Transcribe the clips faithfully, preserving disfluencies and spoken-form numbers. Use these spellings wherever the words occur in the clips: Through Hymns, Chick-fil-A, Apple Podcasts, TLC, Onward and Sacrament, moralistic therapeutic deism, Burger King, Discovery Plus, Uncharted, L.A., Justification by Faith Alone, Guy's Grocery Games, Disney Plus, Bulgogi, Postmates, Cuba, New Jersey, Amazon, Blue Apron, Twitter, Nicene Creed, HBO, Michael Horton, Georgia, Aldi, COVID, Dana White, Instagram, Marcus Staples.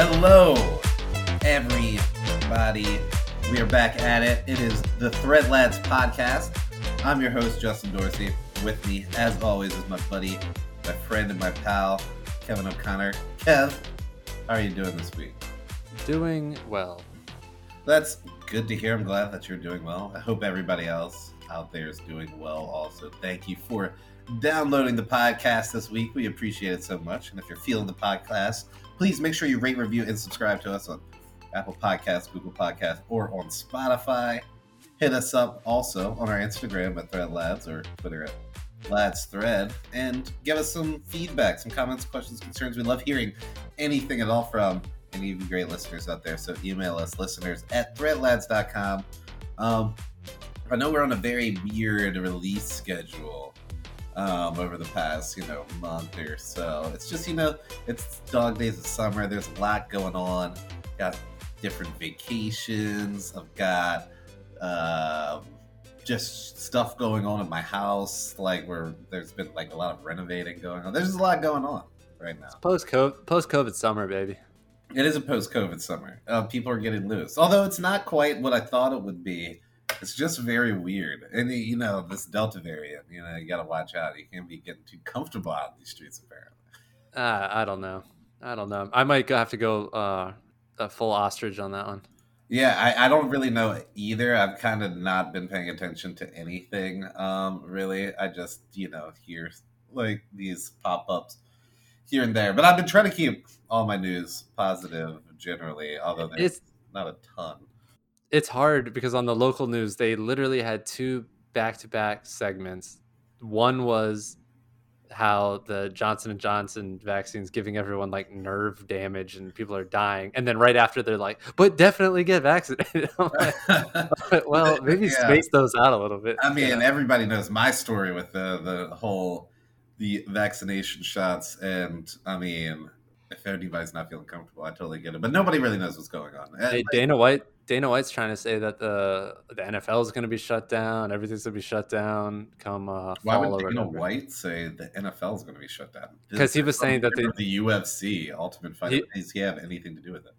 Hello, everybody. We are back at it. It is the ThreadLads podcast. I'm your host, Justin Dorsey. With me, as always, is my buddy, my friend, and my pal, Kevin O'Connor. Kev, how are you doing this week? Doing well. That's good to hear. I'm glad that you're doing well. I hope everybody else out there is doing well also. Thank you for downloading the podcast this week. We appreciate it so much. And if you're feeling the podcast, please make sure you rate, review, and subscribe to us on Apple Podcasts, Google Podcasts, or on Spotify. Hit us up also on our Instagram at ThreadLads or Twitter at LadsThread. And give us some feedback, some comments, questions, concerns. We love hearing anything at all from any of you great listeners out there. So email us, listeners at threadlads dot com. Um, I know we're on a very weird release schedule um, over the past, you know, month or so. It's just, you know, it's dog days of summer. There's a lot going on. Got different vacations. I've got uh, just stuff going on in my house. Like where there's been like a lot of renovating going on. There's a lot going on right now. It's post-COVID, post-COVID summer, baby. It is a post-COVID summer. Uh, people are getting loose. Although it's not quite what I thought it would be. It's just very weird. And, you know, this Delta variant, you know, you got to watch out. You can't be getting too comfortable out in these streets, apparently. Uh, I don't know. I don't know. I might have to go uh, a full ostrich on that one. Yeah, I, I don't really know either. I've kind of not been paying attention to anything, um, really. I just, you know, hear, like, these pop-ups here and there. But I've been trying to keep all my news positive generally, although there's it's, not a ton. It's hard because on the local news, they literally had two back-to-back segments. One was how the Johnson and Johnson vaccine is giving everyone like nerve damage and people are dying. And then right after they're like, but definitely get vaccinated. I'm like, well, maybe yeah. space those out a little bit. I mean, yeah. Everybody knows my story with the, the whole... the vaccination shots, and I mean, if anybody's not feeling comfortable, I totally get it. But nobody really knows what's going on. Hey, Dana White, Dana White's trying to say that the the N F L is going to be shut down. Everything's going to be shut down. Come, uh, why would Dana November. White say the N F L is going to be shut down? Because he was saying that the, the U F C Ultimate Fighter does he have anything to do with it?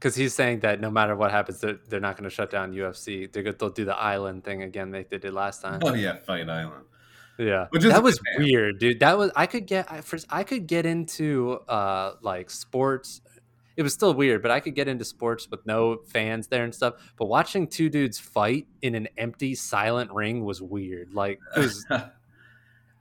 Because he's saying that no matter what happens, they're, they're not going to shut down U F C. They're they'll do the island thing again like they did last time. Oh yeah, Fight Island. Yeah, that was weird, dude. That was I could get I first I could get into uh like sports. It was still weird, but I could get into sports with no fans there and stuff. But watching two dudes fight in an empty, silent ring was weird. Like it was,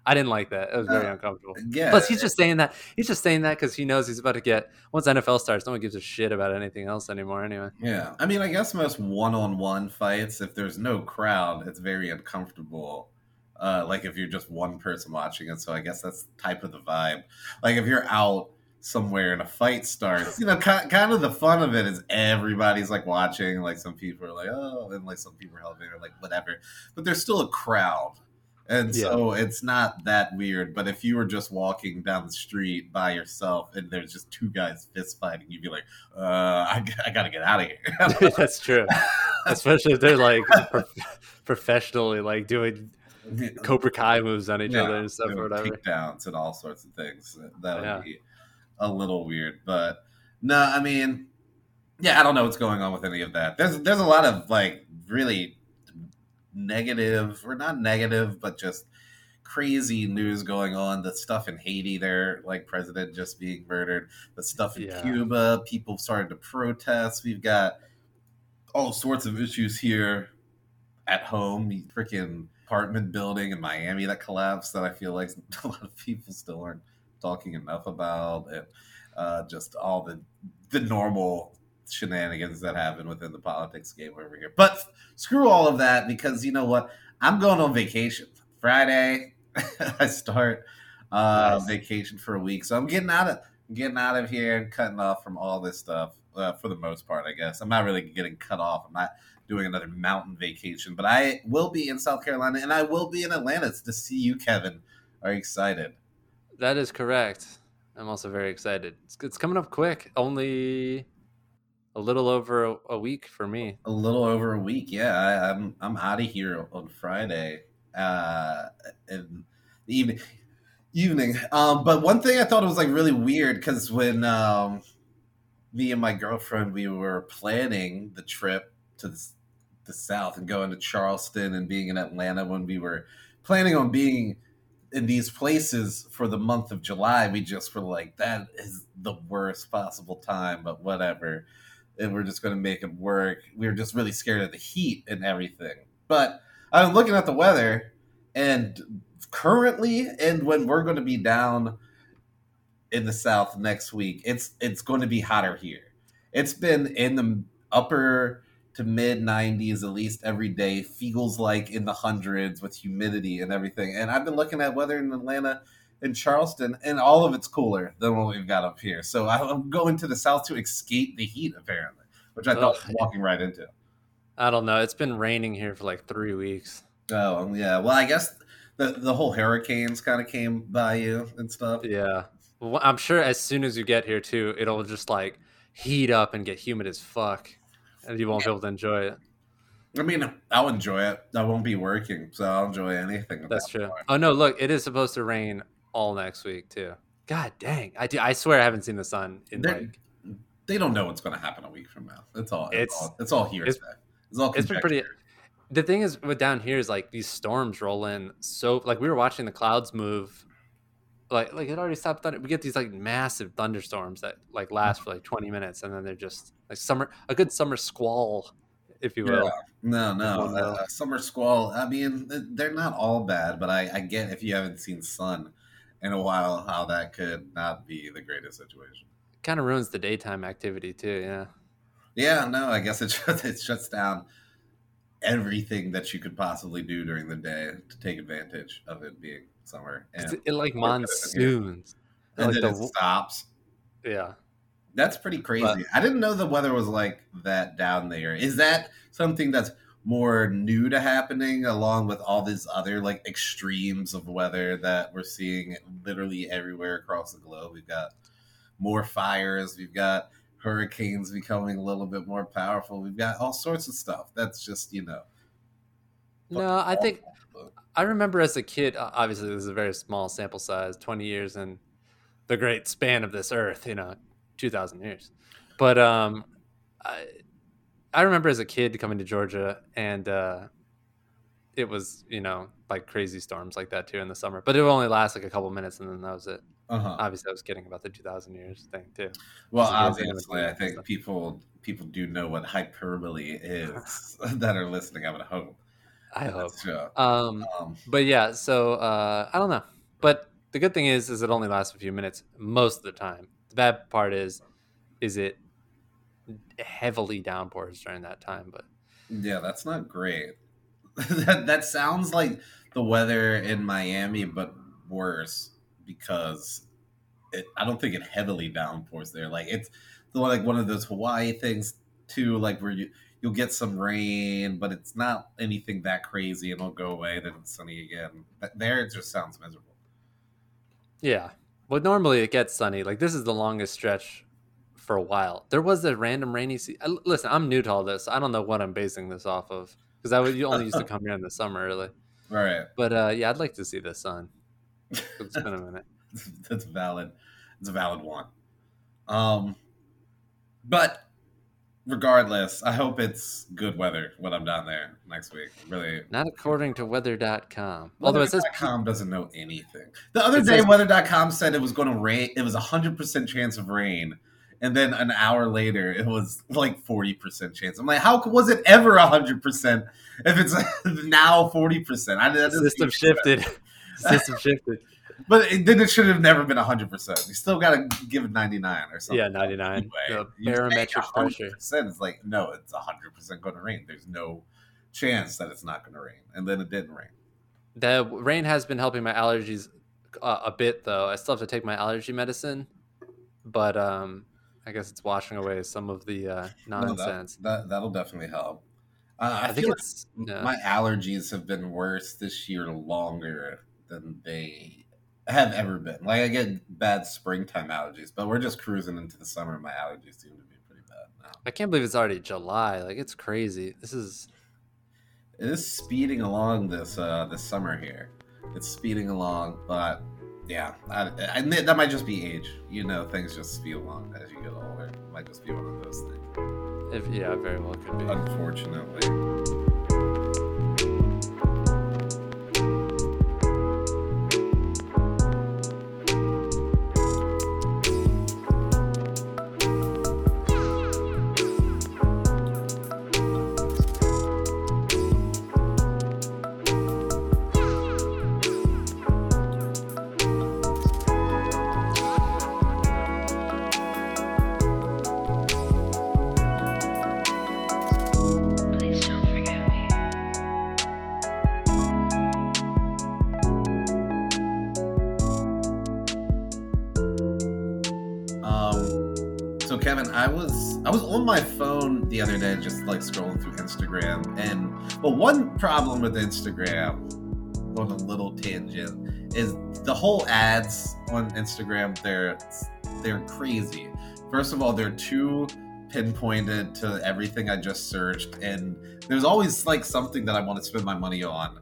I didn't like that. It was very uh, uncomfortable. Yeah. Plus, he's just saying that he's just saying that because he knows he's about to get once N F L starts. No one gives a shit about anything else anymore. Anyway. Yeah, I mean, I guess most one-on-one fights, if there's no crowd, it's very uncomfortable. Uh, like if you're just one person watching it, so I guess that's type of the vibe. Like if you're out somewhere and a fight starts, you know, kind, kind of the fun of it is everybody's like watching. Like some people are like, oh, and like some people are helping or like whatever. But there's still a crowd, and yeah. so it's not that weird. But if you were just walking down the street by yourself and there's just two guys fist fighting, you'd be like, uh, I, I gotta get out of here. That's true, especially if they're like pro- professionally like doing. Cobra Kai moves on each yeah, other and stuff or whatever. Takedowns and all sorts of things. That would yeah. be a little weird. But no, I mean, yeah, I don't know what's going on with any of that. There's there's a lot of like really negative, or not negative, but just crazy news going on. The stuff in Haiti, their like president just being murdered. The stuff in yeah. Cuba, people started to protest. We've got all sorts of issues here at home. Freaking apartment building in Miami that collapsed that I feel like a lot of people still aren't talking enough about, and uh, just all the the normal shenanigans that happen within the politics game over here. But screw all of that, because you know what? I'm going on vacation. Friday, I start uh, nice. vacation for a week, so I'm getting out of getting out of here and cutting off from all this stuff uh, for the most part. I guess I'm not really getting cut off. I'm not. Doing another mountain vacation, but I will be in South Carolina and I will be in Atlanta to see you, Kevin. Are you excited? That is correct. I'm also very excited. It's, it's coming up quick. Only a little over a, a week for me. A little over a week, yeah. I, I'm I'm out of here on Friday uh, in the evening. Evening. Um, but one thing I thought was like really weird because when um, me and my girlfriend, we were planning the trip to the, the South and going to Charleston and being in Atlanta when we were planning on being in these places for the month of July. We just were like, that is the worst possible time, but whatever. And we're just going to make it work. We were just really scared of the heat and everything. But I'm looking at the weather, and currently, and when we're going to be down in the South next week, it's it's going to be hotter here. It's been in the upper to mid nineties at least every day. Feels like in the hundreds with humidity and everything. And I've been looking at weather in Atlanta and Charleston, and all of it's cooler than what we've got up here. So I'm going to the South to escape the heat, apparently, which I thought oh, was walking right into. I don't know. It's been raining here for like three weeks. Oh, yeah. Well, I guess the, the whole hurricanes kind of came by you and stuff. Yeah. Well, I'm sure as soon as you get here, too, it'll just like heat up and get humid as fuck, and you won't yeah. be able to enjoy it. I mean, I'll enjoy it. I won't be working, so I'll enjoy anything. That's true. Part. Oh, no, look, it is supposed to rain all next week, too. God dang. I do, I swear I haven't seen the sun in They're, like... They don't know what's going to happen a week from now. It's all it's, it's, all, it's all hearsay. It's, it's all it's been pretty... The thing is with down here is like these storms roll in. So like we were watching the clouds move. Like like it already stopped thunder. We get these like massive thunderstorms that like last for like twenty minutes, and then they're just like summer, a good summer squall, if you will. Yeah. No, no. Uh, summer squall. I mean, they're not all bad, but I, I get if you haven't seen sun in a while, how that could not be the greatest situation. Kind of ruins the daytime activity too. Yeah. Yeah. No, I guess it just, it shuts down everything that you could possibly do during the day to take advantage of it being summer. And it, it like monsoons. And like then the, it stops. Yeah. That's pretty crazy. But I didn't know the weather was like that down there. Is that something that's more new to happening along with all these other like extremes of weather that we're seeing literally everywhere across the globe? We've got more fires. We've got hurricanes becoming a little bit more powerful. We've got all sorts of stuff. That's just, you know. No, I think I remember as a kid, obviously this is a very small sample size, twenty years in the great span of this earth, you know, two thousand years. But um, I, I remember as a kid coming to Georgia, and uh, it was, you know, like crazy storms like that too in the summer. But it would only last like a couple minutes, and then that was it. Uh-huh. Obviously, I was kidding about the two thousand years thing too. Well, obviously, I think people people do know what hyperbole is that are listening. I would hope. I hope. Um, um, but yeah, so uh, I don't know. But the good thing is, is it only lasts a few minutes most of the time. The bad part is, is it heavily downpours during that time. But yeah, that's not great. that that sounds like the weather in Miami, but worse. Because it, I don't think it heavily downpours there. Like it's the, like one of those Hawaii things too, like where you you'll get some rain, but it's not anything that crazy, and it'll go away. Then it's sunny again. But there, it just sounds miserable. Yeah, but normally it gets sunny. Like this is the longest stretch for a while. There was a random rainy season. Listen, I'm new to all this. I don't know what I'm basing this off of because I would you only used to come here in the summer, really. All right. But uh, yeah, I'd like to see the sun. It's been a minute. That's valid. It's a valid one. Um, but regardless, I hope it's good weather when I'm down there next week. Really, not according to weather dot com. Although it says weather dot com doesn't know anything. The other day, says, weather dot com said it was going to rain. It was a hundred percent chance of rain, and then an hour later, it was like forty percent chance. I'm like, how was it ever a hundred percent if it's now forty percent? I the system shifted. Better. System shifted. But it, then it should have never been one hundred percent. You still got to give it ninety-nine or something. Yeah, ninety-nine. Anyway, the barometric pressure. It's like, no, it's one hundred percent going to rain. There's no chance that it's not going to rain. And then it didn't rain. The rain has been helping my allergies uh, a bit, though. I still have to take my allergy medicine. But um, I guess it's washing away some of the uh, nonsense. No, that, that, that'll definitely help. Uh, I, I think it's like no. My allergies have been worse this year longer than they have ever been. Like I get bad springtime allergies, but we're just cruising into the summer. My allergies seem to be pretty bad now. I can't believe it's already July. Like it's crazy. This is it is speeding along this uh, this summer here. It's speeding along, but Yeah, I, I, that might just be age. You know, things just feel long as you get older. It might just be one of those things. If, yeah, very well could be. Unfortunately. Kevin, I was I was on my phone the other day, just like scrolling through Instagram, and but one problem with Instagram, on a little tangent, is the whole ads on Instagram. They're they're crazy. First of all, they're too pinpointed to everything I just searched, and there's always like something that I want to spend my money on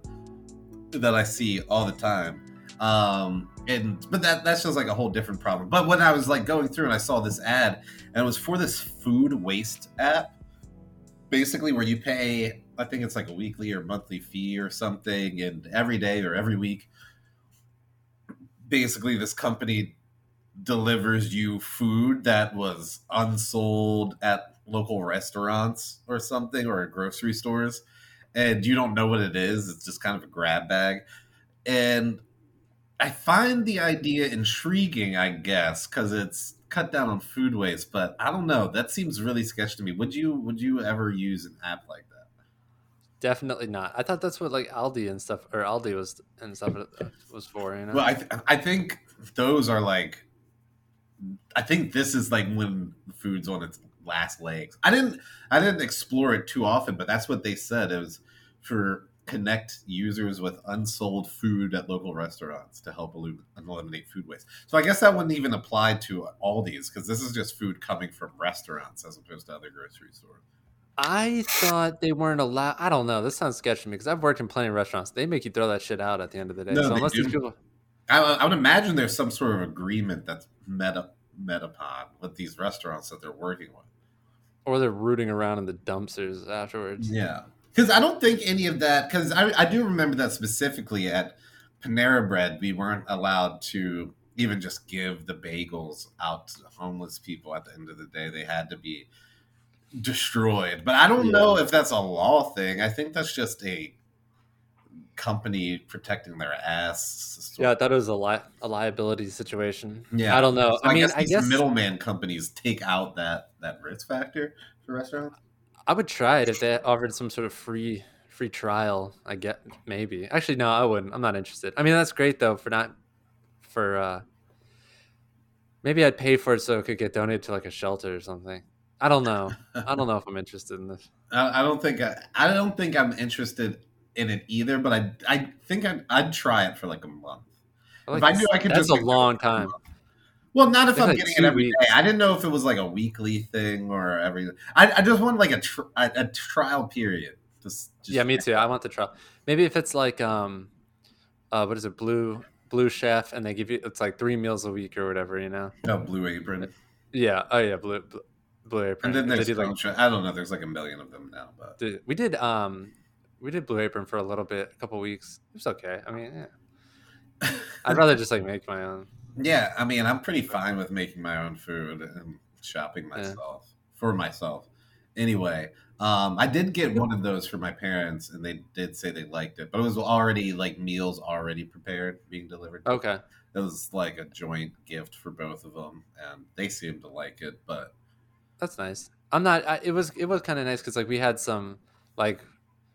that I see all the time. Um, and but that that's just like a whole different problem. But when I was like going through and I saw this ad, and it was for this food waste app, basically where you pay, I think it's like a weekly or monthly fee or something, and every day or every week, basically this company delivers you food that was unsold at local restaurants or something or at grocery stores, and you don't know what it is. It's just kind of a grab bag. And I find the idea intriguing, I guess, because it's cut down on food waste. But I don't know. That seems really sketchy to me. Would you Would you ever use an app like that? Definitely not. I thought that's what like Aldi and stuff, or Aldi was and stuff was for. You know. Well, I th- I think those are like. I think this is like when food's on its last legs. I didn't I didn't explore it too often, but that's what they said. It was for. Connect users with unsold food at local restaurants to help eliminate food waste. So I guess that wouldn't even apply to Aldi's, because this is just food coming from restaurants as opposed to other grocery stores. I thought they weren't allowed. I don't know. This sounds sketchy to me because I've worked in plenty of restaurants. They make you throw that shit out at the end of the day. No, so unless these people, I, I would imagine there's some sort of agreement that's met, up, met upon with these restaurants that they're working with, or they're rooting around in the dumpsters afterwards. Yeah. Because I don't think any of that, because I, I do remember that specifically at Panera Bread, we weren't allowed to even just give the bagels out to the homeless people at the end of the day. They had to be destroyed. But I don't yeah. know if that's a law thing. I think that's just a company protecting their ass. Yeah, I thought it was a, li- a liability situation. Yeah, I don't know. So I, I mean, guess I guess middleman companies take out that, that risk factor for restaurants. I would try it if they offered some sort of free free trial. I get maybe. Actually, no, I wouldn't. I'm not interested. I mean, that's great though for not for. Uh, maybe I'd pay for it so it could get donated to like a shelter or something. I don't know. I don't know if I'm interested in this. I, I don't think I, I don't think I'm interested in it either. But I I think I'd, I'd try it for like a month. Like if I knew I could, that's just a long time. Well, not if I'm like getting it every weeks. day. I didn't know if it was like a weekly thing or every. I, I just want like a tr- a, a trial period. Just, just yeah, me too. I want the trial. Maybe if it's like um, uh, what is it, Blue Blue Chef, and they give you it's like three meals a week or whatever, you know. Oh, Blue Apron. Yeah. Oh yeah, Blue Blue, Blue Apron. And then there's like, I don't know. There's like a million of them now, but dude, we did um, we did Blue Apron for a little bit, a couple weeks. It was okay. I mean, yeah. I'd rather just like make my own. Yeah, I mean, I'm pretty fine with making my own food and shopping myself yeah. for myself. Anyway, um, I did get one of those for my parents, and they did say they liked it, but it was already like meals already prepared being delivered. Okay, it was like a joint gift for both of them, and they seemed to like it. But that's nice. I'm not. I, it was it was kind of nice because like we had some like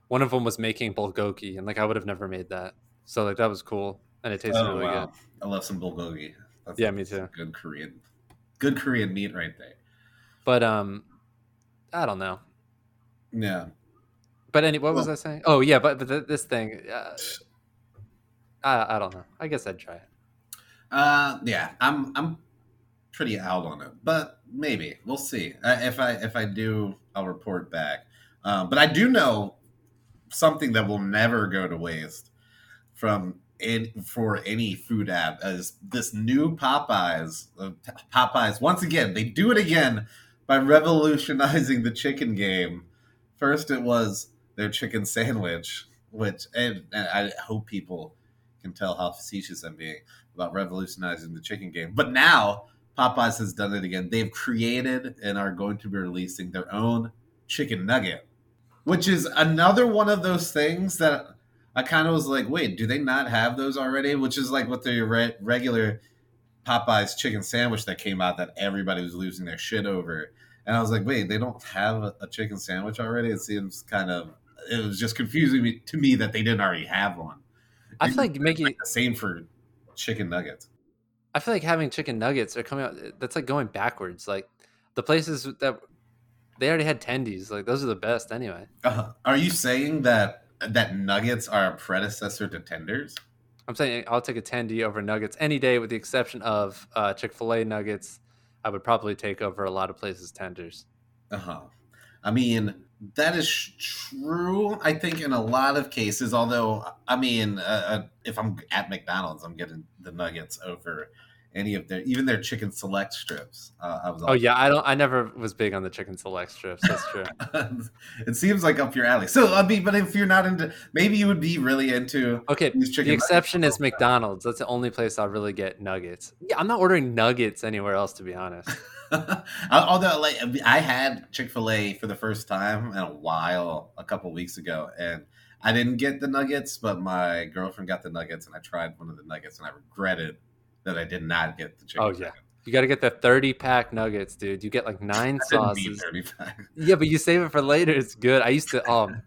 one of them was making bulgogi, and like I would have never made that, so like that was cool. And it tastes oh, really wow. good. I love some bulgogi. That's, yeah, me too. Good Korean, good Korean meat right there. But um, I don't know. Yeah. But any, what well, was I saying? Oh yeah, but but th- this thing, uh, I I don't know. I guess I'd try it. Uh, yeah, I'm I'm pretty out on it, but maybe we'll see. Uh, if I if I do, I'll report back. Um, but I do know something that will never go to waste from in, for any food app as this new Popeyes. Uh, Popeyes, once again, they do it again by revolutionizing the chicken game. First, it was their chicken sandwich, which, and, and I hope people can tell how facetious I'm being about revolutionizing the chicken game. But now, Popeyes has done it again. They've created and are going to be releasing their own chicken nugget, which is another one of those things that I kind of was like, wait, do they not have those already? Which is like what the re- regular Popeyes chicken sandwich that came out that everybody was losing their shit over. And I was like, wait, they don't have a, a chicken sandwich already? It seems kind of, it was just confusing me, to me that they didn't already have one. I feel it's like making like the same for chicken nuggets. I feel like having chicken nuggets are coming out. That's like going backwards. Like the places that they already had tendies. Like those are the best anyway. Uh, are you saying that that nuggets are a predecessor to tenders? I'm saying I'll take a tendy over nuggets any day, with the exception of uh, Chick-fil-A nuggets. I would probably take over a lot of places tenders. Uh huh. I mean, that is true, I think, in a lot of cases. Although, I mean, uh, if I'm at McDonald's, I'm getting the nuggets over any of their, even their chicken select strips. Uh, I was oh yeah, I don't. I never was big on the chicken select strips. That's true. It seems like up your alley. So, I mean, but if you're not into, maybe you would be really into. Okay, these chicken the exception nuggets. Is McDonald's. That's the only place I'll really get nuggets. Yeah, I'm not ordering nuggets anywhere else, to be honest. Although, like, I had Chick-fil-A for the first time in a while a couple weeks ago, and I didn't get the nuggets, but my girlfriend got the nuggets, and I tried one of the nuggets, and I regretted that I did not get the chicken. Oh, yeah. Chicken. You got to get the thirty-pack nuggets, dude. You get, like, nine sauces. thirty-pack. Yeah, but you save it for later. It's good. I used to, um,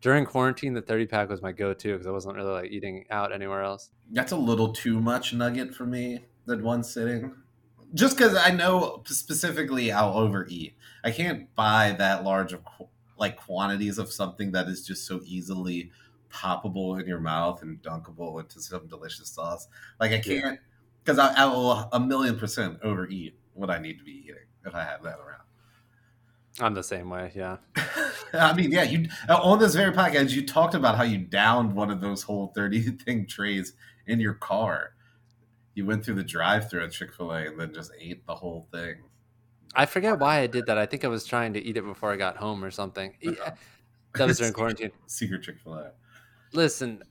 during quarantine, the thirty-pack was my go-to because I wasn't really, like, eating out anywhere else. That's a little too much nugget for me, that one sitting. Just because I know specifically I'll overeat. I can't buy that large of, like, quantities of something that is just so easily poppable in your mouth and dunkable into some delicious sauce. Like, I can't. Because I, I will a million percent overeat what I need to be eating if I have that around. I'm the same way, yeah. I mean, yeah, you on this very podcast, you talked about how you downed one of those whole thirty-thing trays in your car. You went through the drive-thru at Chick-fil-A and then just ate the whole thing. I forget why I did that. I think I was trying to eat it before I got home or something. Yeah. That was during quarantine. Secret Chick-fil-A. Listen,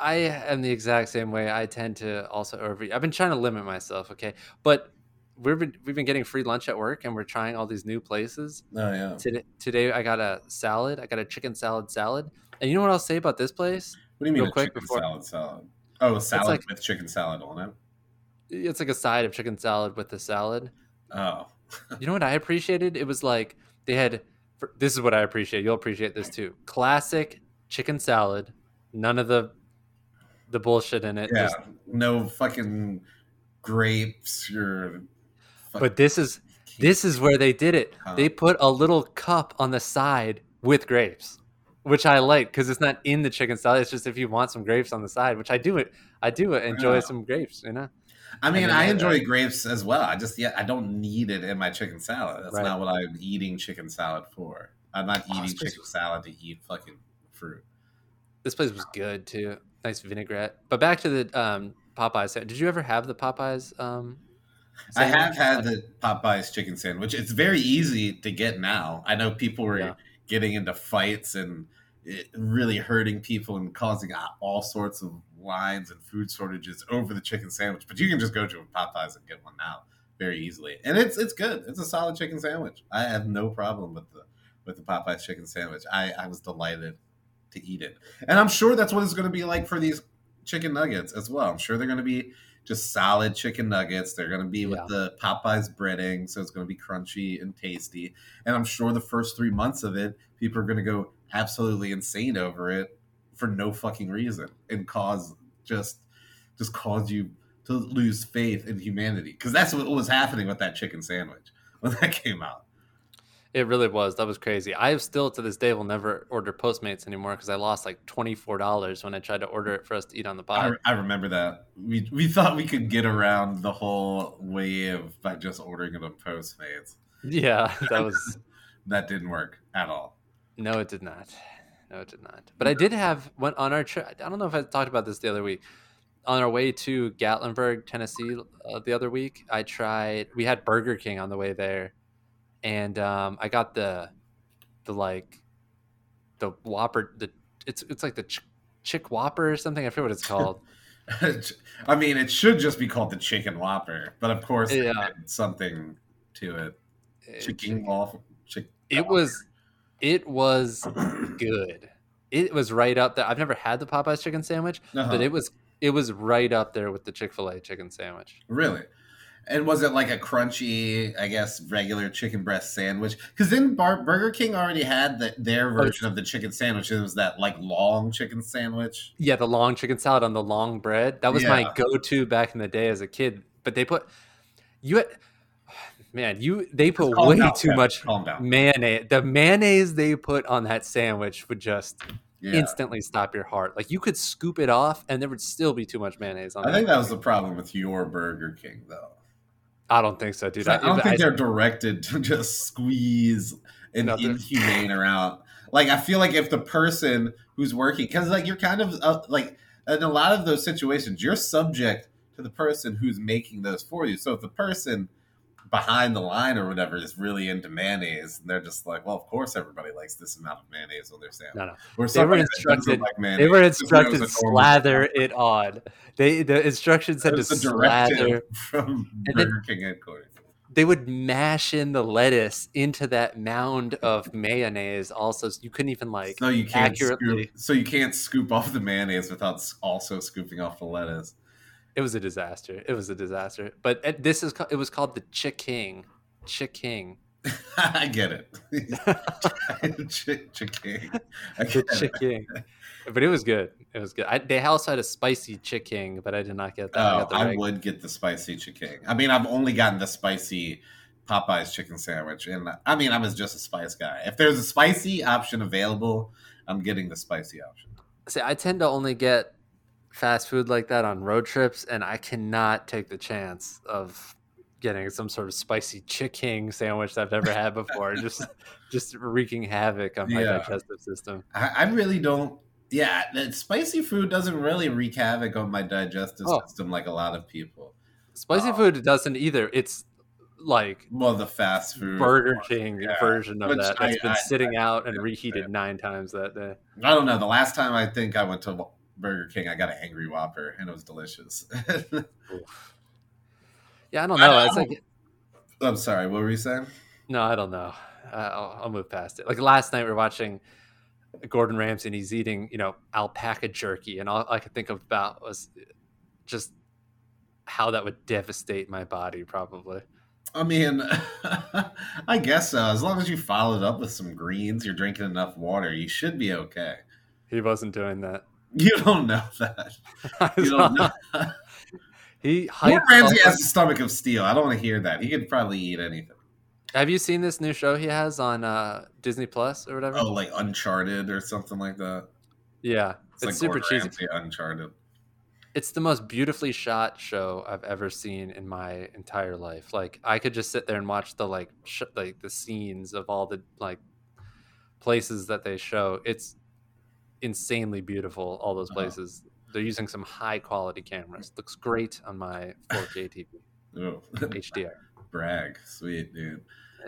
I am the exact same way. I tend to also overeat. I've been trying to limit myself, okay? But we've been, we've been getting free lunch at work, and we're trying all these new places. Oh, yeah. Today, today I got a salad. I got a chicken salad salad. And you know what I'll say about this place? What do you mean Real a chicken before? salad salad? Oh, a salad like, with chicken salad on it? It's like a side of chicken salad with the salad. Oh. You know what I appreciated? It was like they had – this is what I appreciate. You'll appreciate this too. Classic chicken salad. None of the the bullshit in it. Yeah, just, no fucking grapes or fucking But this is this is where they did it. Huh. They put a little cup on the side with grapes, which I like because it's not in the chicken salad. It's just if you want some grapes on the side, which I do it. I do enjoy yeah. some grapes, you know? I mean, I, I enjoy that. grapes as well. I just, yeah, I don't need it in my chicken salad. That's right. Not what I'm eating chicken salad for. I'm not oh, eating chicken was... salad to eat fucking fruit. This place was good too. Nice vinaigrette. But back to the um, Popeyes. Did you ever have the Popeyes? Um, I have had the Popeyes chicken sandwich. It's very easy to get now. I know people were yeah. getting into fights and it really hurting people and causing all sorts of lines and food shortages over the chicken sandwich. But you can just go to a Popeyes and get one now very easily. And it's it's good. It's a solid chicken sandwich. I have no problem with the with the Popeyes chicken sandwich. I, I was delighted to eat it. And I'm sure that's what it's going to be like for these chicken nuggets as well. I'm sure they're going to be just solid chicken nuggets. They're going to be yeah. with the Popeyes breading, so it's going to be crunchy and tasty. And I'm sure the first three months of it, people are going to go absolutely insane over it for no fucking reason and cause just just cause you to lose faith in humanity. Because that's what was happening with that chicken sandwich when that came out. It really was. That was crazy. I have still to this day will never order Postmates anymore because I lost like twenty-four dollars when I tried to order it for us to eat on the pod. I, re- I remember that. We we thought we could get around the whole wave by just ordering it on Postmates. Yeah, that was that didn't work at all. No, it did not. No, it did not. But I did have one on our trip. I don't know if I talked about this the other week. on our way to Gatlinburg, Tennessee, uh, the other week, I tried, we had Burger King on the way there, and um, I got the, the like, the Whopper, the it's it's like the ch- Chick Whopper or something. I forget what it's called. I mean, it should just be called the Chicken Whopper, but of course, yeah. It's something to it. Chicken Whopper. Chick- it Whopper. was, it was good. It was right up there. I've never had the Popeyes chicken sandwich, uh-huh. but it was it was right up there with the Chick-fil-A chicken sandwich. Really? And was it like a crunchy, I guess, regular chicken breast sandwich? Because then Bar- Burger King already had the, their version of the chicken sandwich. It was that like long chicken sandwich. Yeah, the long chicken salad on the long bread. That was yeah. my go-to back in the day as a kid. But they put you had, man, you they put way down, too Kevin. much mayonnaise. The mayonnaise they put on that sandwich would just yeah. instantly stop your heart. Like you could scoop it off, and there would still be too much mayonnaise on. I that think that was the problem with your Burger King, though. I don't think so, dude. I, I don't I, think I, they're directed to just squeeze an nothing. inhumane amount. Like, I feel like if the person who's working, because like you're kind of uh, like in a lot of those situations, you're subject to the person who's making those for you. So if the person behind the line or whatever is really into mayonnaise, and they're just like, well, of course everybody likes this amount of mayonnaise on their sandwich. No, no. Or they were instructed. Like mayonnaise, they were instructed slather it on. They the instructions said to slather from Burger King headquarters. They would mash in the lettuce into that mound of mayonnaise. Also, so you couldn't even like so you can't accurately. Scoop, so you can't scoop off the mayonnaise without also scooping off the lettuce. It was a disaster. It was a disaster. But this is it was called the Chick King. Chick King. I get it. Chick, Chick King. I get the Chick it. King. But it was good. It was good. I, they also had a spicy Chick King, but I did not get that. Oh, I, got the I right. would get the spicy Chick King. I mean, I've only gotten the spicy Popeyes chicken sandwich, and I mean, I was just a spice guy. If there's a spicy option available, I'm getting the spicy option. See, I tend to only get fast food like that on road trips, and I cannot take the chance of getting some sort of spicy chicken sandwich that I've never had before. just just wreaking havoc on my yeah. digestive system. I, I really don't. Yeah, that spicy food doesn't really wreak havoc on my digestive oh. system like a lot of people. Spicy um, food doesn't either. It's like well, the fast food Burger King yeah. version of Which that. It's been I, sitting I, out I, and reheated I, nine times that day. I don't know. The last time I think I went to Burger King, I got an Angry Whopper, and it was delicious. yeah, I don't know. I don't, like, I'm sorry, what were you saying? No, I don't know. Uh, I'll, I'll move past it. Like last night, we were watching Gordon Ramsay, and he's eating, you know, alpaca jerky, and all I could think about was just how that would devastate my body, probably. I mean, I guess so. As long as you followed up with some greens, you're drinking enough water, you should be okay. He wasn't doing that. You don't know that. You don't know that. He Gordon Ramsay has a stomach of steel. I don't want to hear that. He could probably eat anything. Have you seen this new show he has on uh, Disney Plus or whatever? Oh, like Uncharted or something like that. Yeah, it's, it's like super Gordon cheesy. Ramsay Uncharted. It's the most beautifully shot show I've ever seen in my entire life. Like I could just sit there and watch the like sh- like the scenes of all the like places that they show. It's insanely beautiful, all those places. Oh. They're using some high quality cameras. Looks great on my four K T V. Oh. H D R. Brag. Sweet, dude.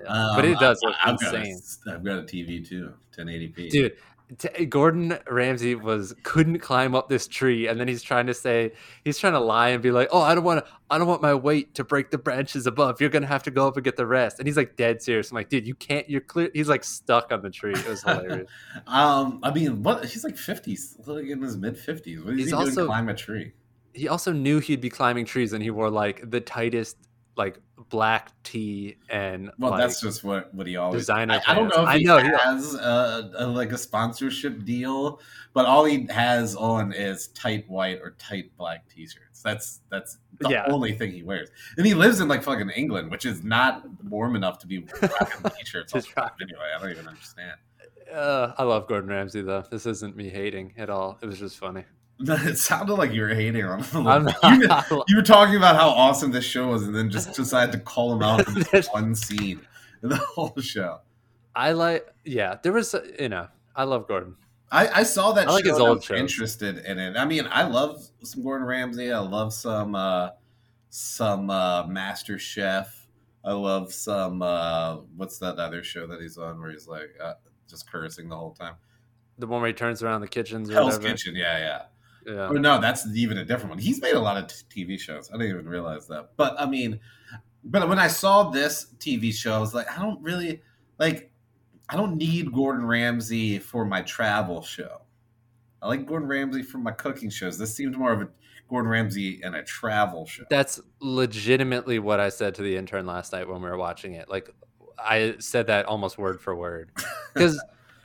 Yeah. Um, but it does look I've insane. Got a, I've got a T V too, ten eighty p. Dude, t- Gordon Ramsay was couldn't climb up this tree, and then he's trying to say he's trying to lie and be like, "Oh, I don't want to I don't want my weight to break the branches above. You're going to have to go up and get the rest." And he's like dead serious. I'm like, "Dude, you can't. You're clear." He's like stuck on the tree. It was hilarious. um, I mean, what he's like fifties, like in his mid fifties. What is he's he also, doing climb a tree? He also knew he'd be climbing trees, and he wore like the tightest like black tee and well like, that's just what what he always designer I, I don't know if I he know, has yeah. a, a like a sponsorship deal, but all he has on is tight white or tight black t-shirts. That's that's the yeah. only thing he wears, and he lives in like fucking England, which is not warm enough to be rocking t-shirts all the time. Anyway, I don't even understand. uh I love Gordon Ramsay though. This isn't me hating at all. It was just funny. It sounded like you were hating on him. Like, you, you were talking about how awesome this show was, and then just decided to call him out in this one scene in the whole show. I like, yeah, there was, you know, I love Gordon. I, I saw that I like show. His old I was shows. Interested in it. I mean, I love some Gordon Ramsay. I love some uh, some uh, Master Chef. I love some uh, what's that other show that he's on where he's like uh, just cursing the whole time. The one where he turns around the kitchens. Or Hell's whatever. Kitchen. Yeah, yeah. Yeah. Or no, that's even a different one. He's made a lot of T V shows. I didn't even realize that. But I mean, but when I saw this T V show, I was like, I don't really like. I don't need Gordon Ramsay for my travel show. I like Gordon Ramsay for my cooking shows. This seemed more of a Gordon Ramsay and a travel show. That's legitimately what I said to the intern last night when we were watching it. Like, I said that almost word for word. Because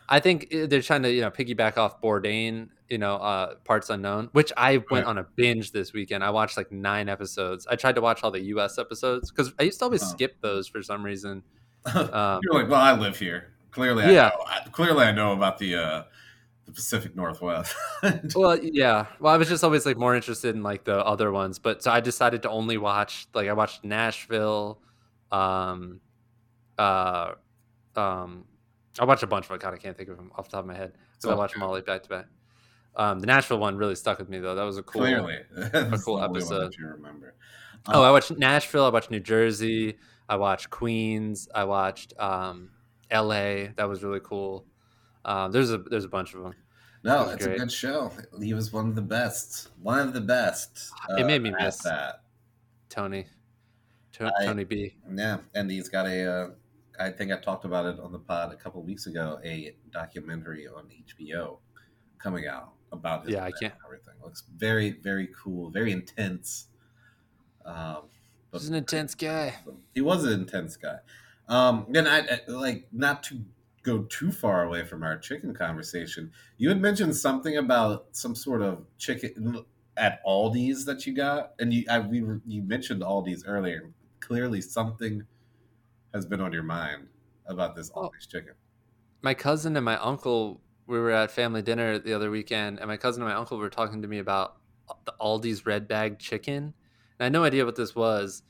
I think they're trying to, you know, piggyback off Bourdain, you know, uh, Parts Unknown, which I went right. on a binge this weekend. I watched like nine episodes. I tried to watch all the U S episodes because I used to always oh. skip those for some reason. um, You're like, well, I live here. Clearly, I yeah. know. I, clearly, I know about the uh, the Pacific Northwest. Well, yeah. Well, I was just always like more interested in like the other ones, but so I decided to only watch like I watched Nashville. Um, uh, um, I watched a bunch of them. God, I can't think of them off the top of my head. So oh, I watched them all like back to back. Um, the Nashville one really stuck with me though. That was a cool, clearly a cool episode. If you remember. Um, oh, I watched Nashville. I watched New Jersey. I watched Queens. I watched. Um, L A That was really cool. Um, there's a there's a bunch of them. No, it's a good show. He was one of the best. One of the best. Uh, it made me miss that. Tony, Tony, I, Tony B. Yeah, and he's got a. Uh, I think I talked about it on the pod a couple of weeks ago. A documentary on H B O coming out about his yeah. I can't. And everything looks very very cool. Very intense. Um, he's an intense guy. He was an intense guy. Um, and I, I like not to go too far away from our chicken conversation. You had mentioned something about some sort of chicken at Aldi's that you got, and you I, we were, you mentioned Aldi's earlier. Clearly, something has been on your mind about this Aldi's well, chicken. My cousin and my uncle, we were at family dinner the other weekend, and my cousin and my uncle were talking to me about the Aldi's Red Bag chicken, and I had no idea what this was.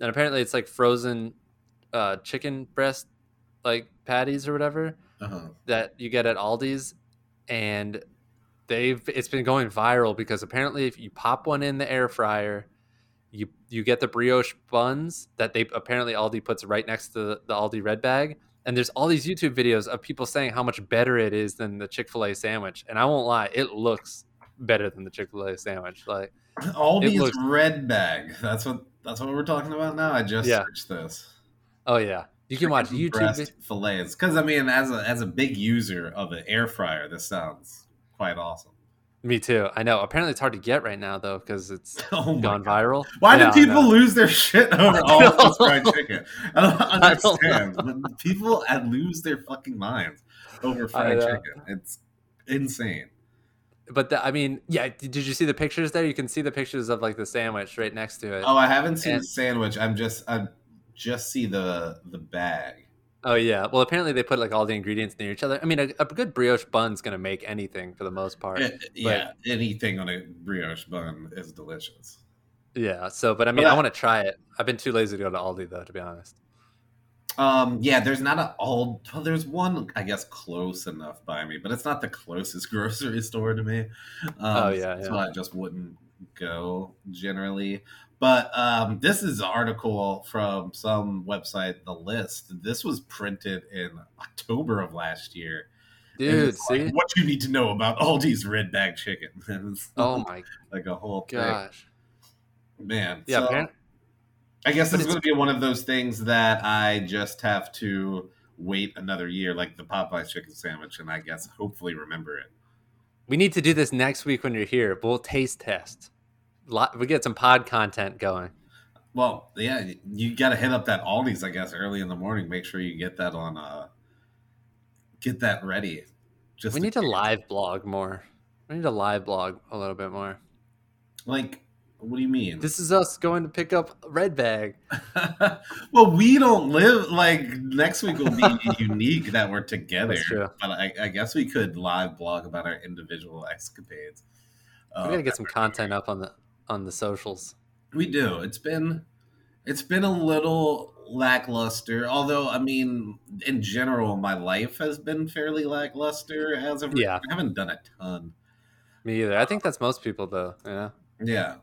And apparently, it's like frozen. Uh, chicken breast like patties or whatever uh-huh. that you get at Aldi's, and they've it's been going viral because apparently if you pop one in the air fryer, you you get the brioche buns that they apparently Aldi puts right next to the, the Aldi Red Bag, and there's all these YouTube videos of people saying how much better it is than the Chick-fil-A sandwich, and I won't lie, it looks better than the Chick-fil-A sandwich. Like Aldi's looks... Red Bag. That's what that's what we're talking about now. I just yeah. searched this. Oh yeah, you can watch YouTube fillets because I mean, as a as a big user of an air fryer, this sounds quite awesome. Me too. I know. Apparently, it's hard to get right now though because it's oh gone God. viral. Why yeah, do people lose their shit over all fried chicken? I don't understand. I don't people lose their fucking minds over fried chicken. It's insane. But the, I mean, yeah. Did you see the pictures there? You can see the pictures of like the sandwich right next to it. Oh, I haven't seen and, the sandwich. I'm just. I'm, Just see the the bag. Oh yeah. Well, apparently they put like all the ingredients near each other. I mean, a, a good brioche bun's gonna make anything for the most part. It, yeah, anything on a brioche bun is delicious. Yeah. So, but I mean, but I, I want to try it. I've been too lazy to go to Aldi though, to be honest. Um. Yeah. There's not an Aldi. Well, there's one, I guess, close enough by me, but it's not the closest grocery store to me. Um, oh yeah. That's yeah. why I just wouldn't go generally. But um, this is an article from some website, The List. This was printed in October of last year. Dude, see? Like, what you need to know about Aldi's Red Bag Chicken. Oh, my. Like a whole gosh. Thing. Man. Yeah, so, man. I guess this is going to be one of those things that I just have to wait another year, like the Popeyes chicken sandwich, and I guess hopefully remember it. We need to do this next week when you're here. We'll taste test. We get some pod content going. Well, yeah, you got to hit up that Aldi's, I guess, early in the morning. Make sure you get that on. Uh, get that ready. Just we need to live blog more. We need to live blog a little bit more. Like, what do you mean? This is us going to pick up Red Bag. Well, we don't live like next week will be unique that we're together. That's true. But I, I guess we could live blog about our individual escapades. We uh, gotta get some content up on the. on the socials. We do. It's been it's been a little lackluster. Although, I mean, in general, my life has been fairly lackluster as of yeah. I haven't done a ton. Me either. I think that's most people, though. Yeah. Yeah.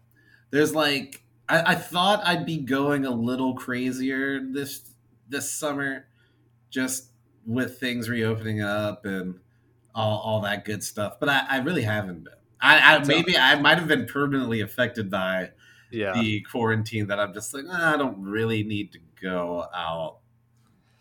There's like, I, I thought I'd be going a little crazier this this summer, just with things reopening up and all, all that good stuff. But I, I really haven't been. I, I maybe I might have been permanently affected by yeah. the quarantine that I'm just like, ah, I don't really need to go out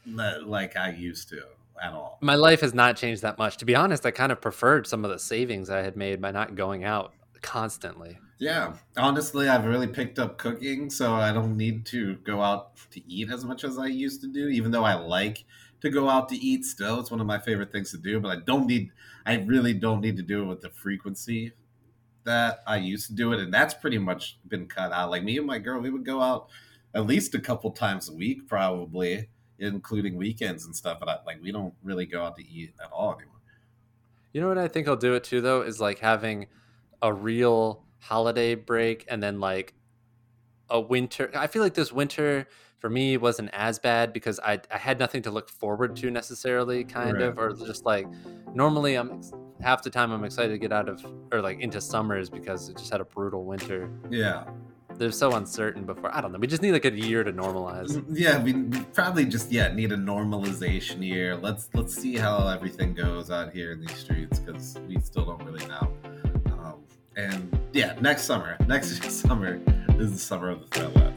like I used to at all. My life has not changed that much. To be honest, I kind of preferred some of the savings I had made by not going out constantly. Yeah. Honestly, I've really picked up cooking, so I don't need to go out to eat as much as I used to do, even though I like to go out to eat still. It's one of my favorite things to do, but I don't need, I really don't need to do it with the frequency that I used to do it. And that's pretty much been cut out. Like me and my girl, we would go out at least a couple times a week, probably, including weekends and stuff. But I, like, we don't really go out to eat at all anymore. You know what I think I'll do it too, though, is like having a real holiday break and then like a winter. I feel like this winter for me wasn't as bad because I I had nothing to look forward to necessarily, kind right. of, or just like normally I'm half the time I'm excited to get out of or like into summers because it just had a brutal winter. Yeah, they're so uncertain before. I don't know. We just need like a year to normalize. Yeah, we probably just yeah need a normalization year. Let's let's see how everything goes out here in these streets because we still don't really know. Um, and yeah, next summer, next summer is the summer of the ThreadLads.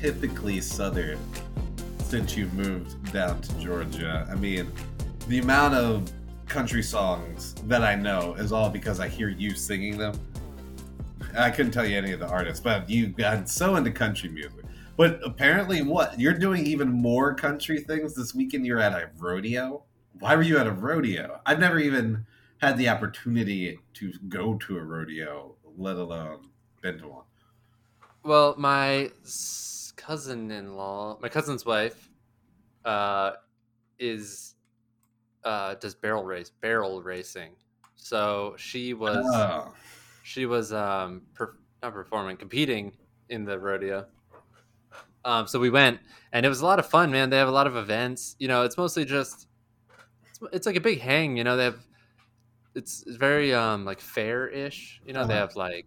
Typically Southern since you moved down to Georgia. I mean, the amount of country songs that I know is all because I hear you singing them. I couldn't tell you any of the artists, but you've gotten so into country music. But apparently what? You're doing even more country things this weekend. You're at a rodeo. Why were you at a rodeo? I've never even had the opportunity to go to a rodeo, let alone been to one. Well, my cousin-in-law, my cousin's wife, uh, is uh, does barrel race, barrel racing. So she was, oh. she was um, per, not performing, competing in the rodeo. Um, so we went, and it was a lot of fun, man. They have a lot of events. You know, it's mostly just, it's, it's like a big hang. You know, they have, it's very um, like fair-ish. You know, uh-huh. they have like.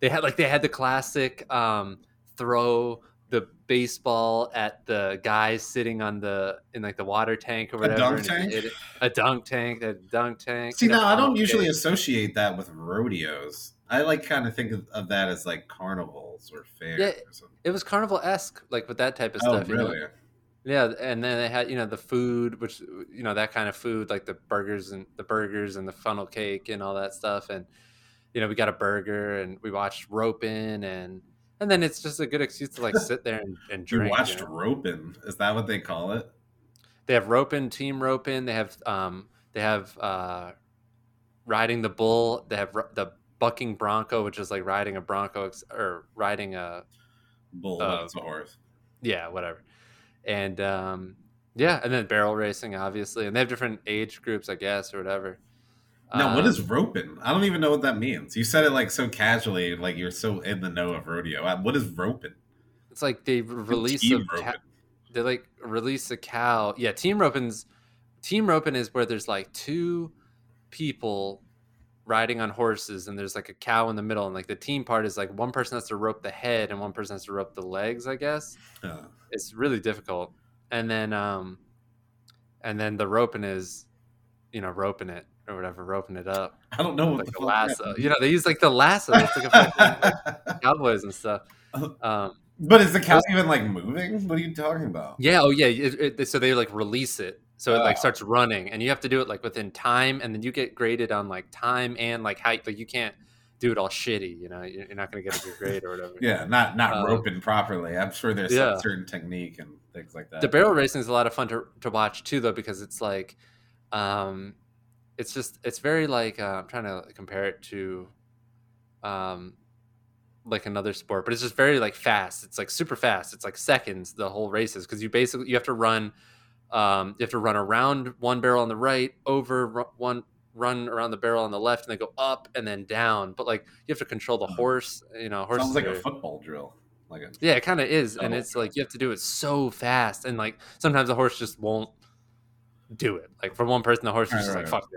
They had like they had the classic um, throw the baseball at the guy sitting on the in like the water tank or whatever. A dunk tank. It, it, a dunk tank. A dunk tank. See, now I don't usually game. associate that with rodeos. I like kind of think of, of that as like carnivals or fairs. Yeah, or something. It was carnival-esque, like with that type of oh, stuff. Oh, really? You know? Yeah, and then they had you know the food, which you know that kind of food, like the burgers and the burgers and the funnel cake and all that stuff, and. You know, we got a burger and we watched roping and and then it's just a good excuse to like sit there and, and drink. You watched you know? roping? Is that what they call it? They have roping, team roping. They have um, they have uh, riding the bull. They have r- the bucking bronco, which is like riding a bronco ex- or riding a bull. Uh, that's a horse. Yeah, whatever. And um, yeah, and then barrel racing, obviously, and they have different age groups, I guess, or whatever. Now, what is roping? I don't even know what that means. You said it like so casually, like you're so in the know of rodeo. What is roping? It's like they release team a ca- they like release a cow. Yeah, team roping's team roping is where there's like two people riding on horses, and there's like a cow in the middle, and like the team part is like one person has to rope the head and one person has to rope the legs. I guess uh. It's really difficult. And then, um, and then the roping is, you know, roping it. Or whatever, roping it up. I don't know what like the, the lasso. You know, they use like the lasso. It's like a fucking like, cowboys and stuff. Um, but is the cow even like moving? What are you talking about? Yeah. Oh, yeah. It, it, so they like release it, So wow. It like starts running, and you have to do it like within time, and then you get graded on like time and like height. Like you can't do it all shitty, you know. You're not going to get a good grade or whatever. yeah, not not um, roping properly. I'm sure there's yeah. some certain technique and things like that. The barrel racing is a lot of fun to, to watch too, though, because it's like, um, it's just it's very like uh, I'm trying to compare it to, um, like another sport, but it's just very like fast. It's like super fast. It's like seconds the whole race is, because you basically you have to run. Um, you have to run around one barrel on the right, over one, run around the barrel on the left, and then go up and then down. But like you have to control the horse, you know. Sounds like are, a football drill. Like a, yeah, it kind of is, and it's drill. Like you have to do it so fast, and like sometimes the horse just won't do it. Like for one person, the horse was right, just right, like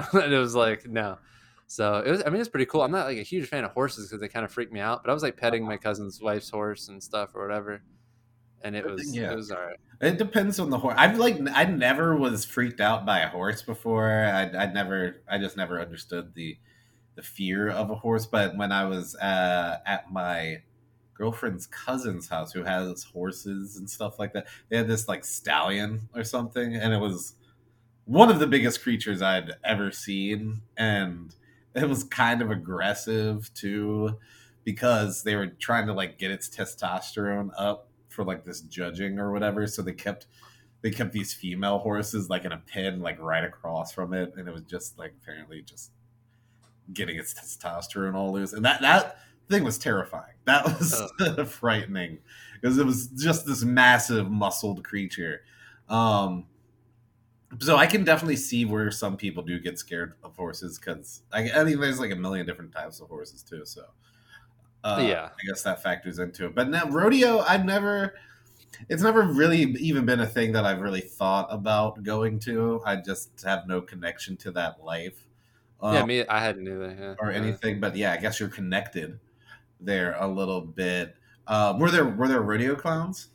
right. fuck this, and it was like no. So it was. I mean, it's pretty cool. I'm not like a huge fan of horses because they kind of freak me out. But I was like petting my cousin's wife's horse and stuff or whatever. And it was, yeah. it was all right. It depends on the horse. I've like, I never was freaked out by a horse before. I, I never, I just never understood the, the fear of a horse. But when I was uh, at my girlfriend's cousin's house, who has horses and stuff like that, they had this like stallion or something, and it was one of the biggest creatures I'd ever seen, and it was kind of aggressive too, because they were trying to like get its testosterone up for like this judging or whatever. So they kept they kept these female horses like in a pen like right across from it, and it was just like apparently just getting its testosterone all loose, and that that thing was terrifying. That was oh. frightening, because it was just this massive muscled creature. Um so I can definitely see where some people do get scared of horses, because I, I mean there's like a million different types of horses too, so Uh, yeah, I guess that factors into it. But now rodeo, I've never, it's never really even been a thing that I've really thought about going to. I just have no connection to that life. Um, yeah, me, I hadn't either. Yeah. Or anything, but yeah, I guess you're connected there a little bit. Uh, were there were there rodeo clowns?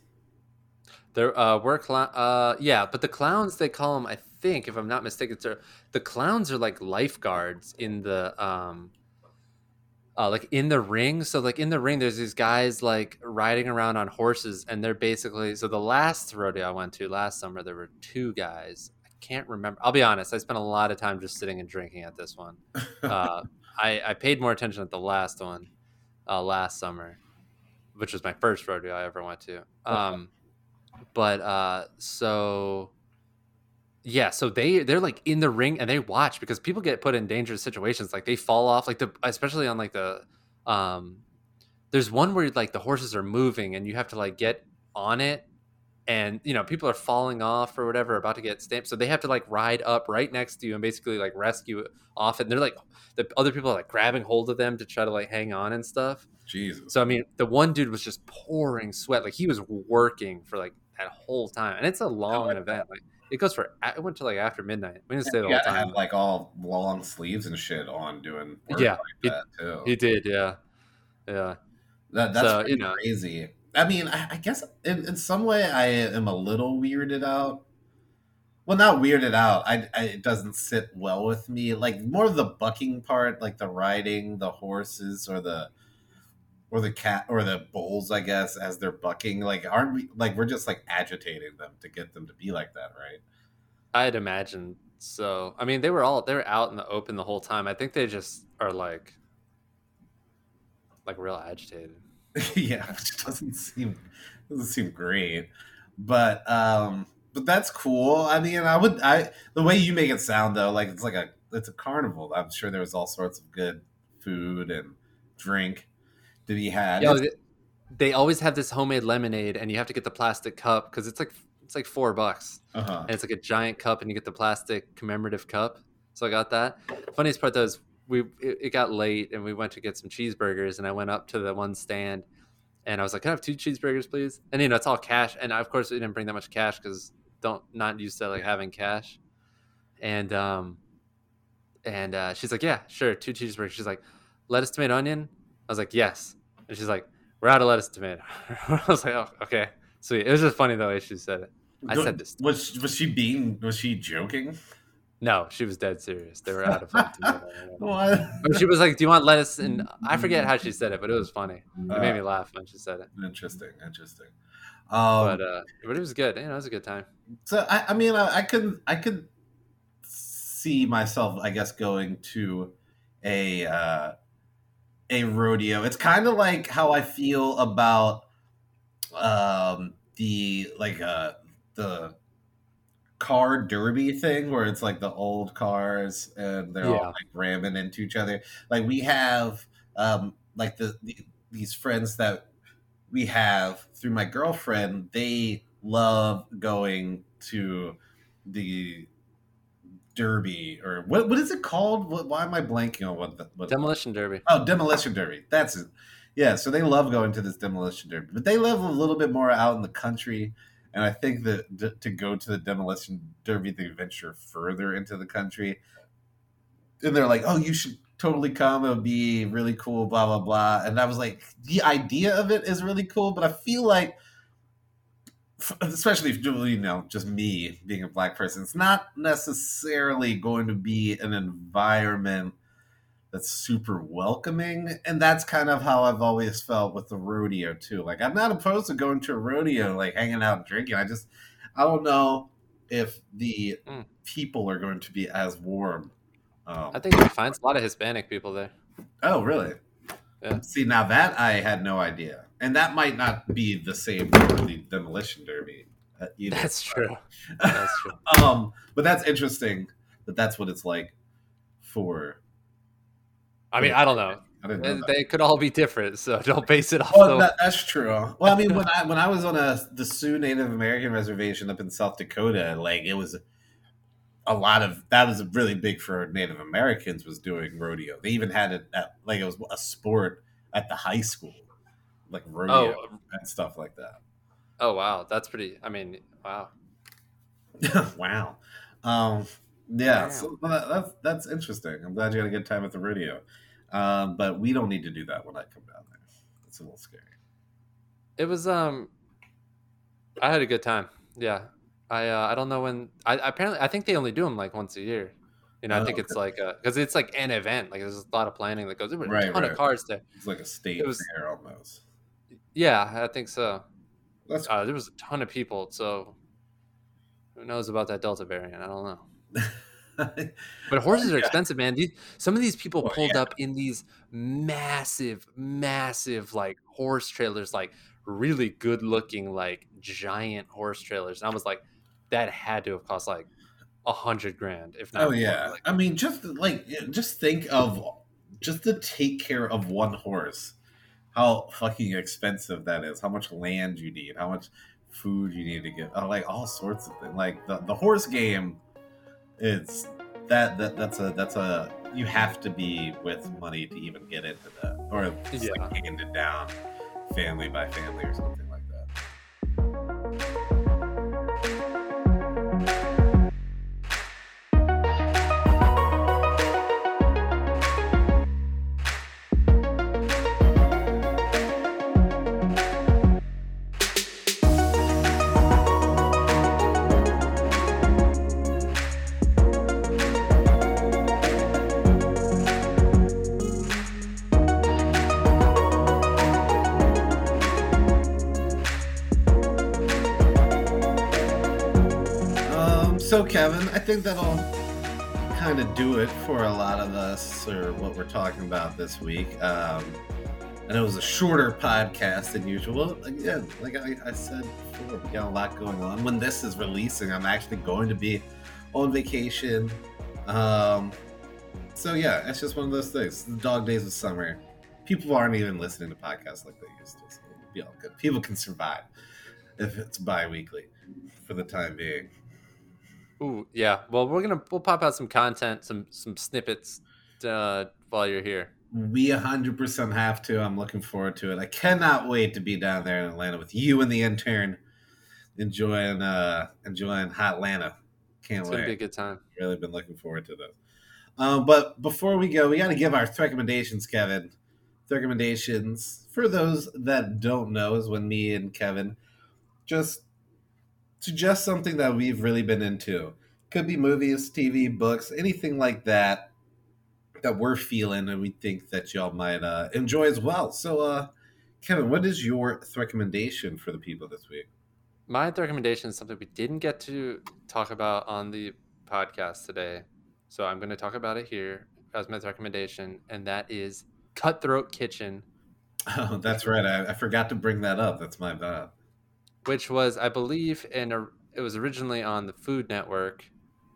There uh, were clowns. Uh, yeah, but the clowns, they call them. I think, if I'm not mistaken, sir, the clowns are like lifeguards in the. Um, Uh, like in the ring. So like in the ring, there's these guys like riding around on horses, and they're basically, so the last rodeo I went to last summer, there were two guys. I can't remember. I'll be honest. I spent a lot of time just sitting and drinking at this one. Uh, I, I paid more attention at the last one uh, last summer, which was my first rodeo I ever went to. Um, but uh, so yeah, so they they're like in the ring, and they watch, because people get put in dangerous situations. Like they fall off, like the especially on like the um there's one where like the horses are moving, and you have to like get on it, and you know people are falling off or whatever, about to get stamped, so they have to like ride up right next to you and basically like rescue off it. And they're like, the other people are like grabbing hold of them to try to like hang on and stuff. Jesus. So I mean, the one dude was just pouring sweat, like he was working for like that whole time, and it's a long like event that. like It goes for. I went to like after midnight. We didn't stay the whole time. Had like all long sleeves and shit on, doing work yeah, like he, that too. He did, yeah, yeah. That, that's so, you know. Crazy. I mean, I, I guess in, in some way I am a little weirded out. Well, not weirded out. I, I it doesn't sit well with me. Like more of the bucking part, like the riding the horses or the or the cat or the bulls, I guess, as they're bucking, like, aren't we like, we're just like agitating them to get them to be like that, right? I'd imagine so. I mean, they were all, they were out in the open the whole time. I think they just are like, like real agitated. yeah. Which doesn't seem, doesn't seem great, but, um, but that's cool. I mean, I would, I, the way you make it sound though, like it's like a, it's a carnival. I'm sure there was all sorts of good food and drink to be had. Yeah, they always have this homemade lemonade, and you have to get the plastic cup, because it's like it's like four bucks, uh-huh. and it's like a giant cup, and you get the plastic commemorative cup. So I got that. Funniest part though is we it, it got late, and we went to get some cheeseburgers, and I went up to the one stand, and I was like, "Can I have two cheeseburgers, please?" And you know, it's all cash, and I, of course, we didn't bring that much cash because don't not used to like yeah. having cash. And um, and uh, she's like, "Yeah, sure, two cheeseburgers." She's like, "Lettuce, tomato, onion." I was like, yes. And she's like, we're out of lettuce and tomato. I was like, oh, okay. Sweet. It was just funny the way she said it. I said this. Was, was she being, was she joking? No, she was dead serious. They were out of lettuce and tomato. What? But she was like, do you want lettuce? And I forget how she said it, but it was funny. It uh, made me laugh when she said it. Interesting. Interesting. Um, but uh, but it was good. You know, it was a good time. So I, I mean, I, I could I could see myself, I guess, going to a uh, a rodeo. It's kind of like how I feel about um, the like uh, the car derby thing, where it's like the old cars and they're yeah. all like ramming into each other. Like we have um, like the, the these friends that we have through my girlfriend, they love going to the derby, or what what is it called? What, why am I blanking on what the what demolition derby? Oh, demolition derby. That's it. Yeah, so they love going to this demolition derby, but they live a little bit more out in the country, and I think that d- to go to the demolition derby, they venture further into the country, and they're like, "Oh, you should totally come, it'll be really cool, blah blah blah." And I was like, the idea of it is really cool, but I feel like, especially if you know, just me being a black person, it's not necessarily going to be an environment that's super welcoming. And that's kind of how I've always felt with the rodeo too. Like, I'm not opposed to going to a rodeo, like hanging out and drinking. I just, I don't know if the mm. people are going to be as warm. Um, I think you find a lot of Hispanic people there. Oh, really? Yeah. See, now that I had no idea. And that might not be the same for the demolition derby either. That's true. That's true. um, but that's interesting that that's what it's like for... I mean, I don't know. I didn't know that. They could all be different, so don't base it off. Well, that, that's true. Well, I mean, when I when I was on a the Sioux Native American reservation up in South Dakota, like it was... a lot of that was really big for Native Americans, was doing rodeo. They even had it at, like, it was a sport at the high school, like rodeo oh. and stuff like that. Oh, wow. That's pretty, I mean, wow. wow. Um, yeah. Wow. So that, that's, that's interesting. I'm glad you had a good time at the rodeo. Um, but we don't need to do that when I come down there. It's a little scary. It was, um, I had a good time. Yeah. I uh, I don't know when I apparently I think they only do them like once a year, you know. Oh, I think okay. it's like because it's like an event. Like there's a lot of planning that goes. There were right, a ton right. of cars there. It's like a state was, fair almost. Yeah, I think so. That's cool. uh, there was a ton of people. So who knows about that Delta variant? I don't know. But horses are yeah. expensive, man. These, some of these people oh, pulled yeah. up in these massive, massive like horse trailers, like really good looking, like giant horse trailers, and I was like, that had to have cost like a hundred grand, if not. Oh yeah, like, I mean, just like just think of just to take care of one horse, how fucking expensive that is. How much land you need, how much food you need to get, like all sorts of things. Like the, the horse game, it's that, that that's a that's a you have to be with money to even get into that, or just yeah. like hand it down family by family or something like that. So, Kevin, I think that'll kind of do it for a lot of us, or what we're talking about this week. Um, and it was a shorter podcast than usual. Again, like I, I said before, we got a lot going on. When this is releasing, I'm actually going to be on vacation. Um, so, yeah, it's just one of those things. The dog days of summer. People aren't even listening to podcasts like they used to. So it'll be all good. People can survive if it's bi-weekly for the time being. Ooh, yeah. Well, we're gonna we'll pop out some content, some some snippets uh, while you're here. We one hundred percent have to. I'm looking forward to it. I cannot wait to be down there in Atlanta with you and the intern, enjoying uh, enjoying hot Atlanta. Can't it's wait. It's gonna be a good time. Really been looking forward to this. Um, but before we go, we got to give our recommendations, Kevin. Recommendations for those that don't know is when me and Kevin just. Suggest something that we've really been into. Could be movies, T V, books, anything like that that we're feeling and we think that y'all might uh, enjoy as well. So, uh, Kevin, what is your recommendation for the people this week? My recommendation is something we didn't get to talk about on the podcast today, so I'm going to talk about it here as my recommendation, and that is Cutthroat Kitchen. Oh, that's right. I, I forgot to bring that up. That's my bad. Which was, I believe, in a, it was originally on the Food Network.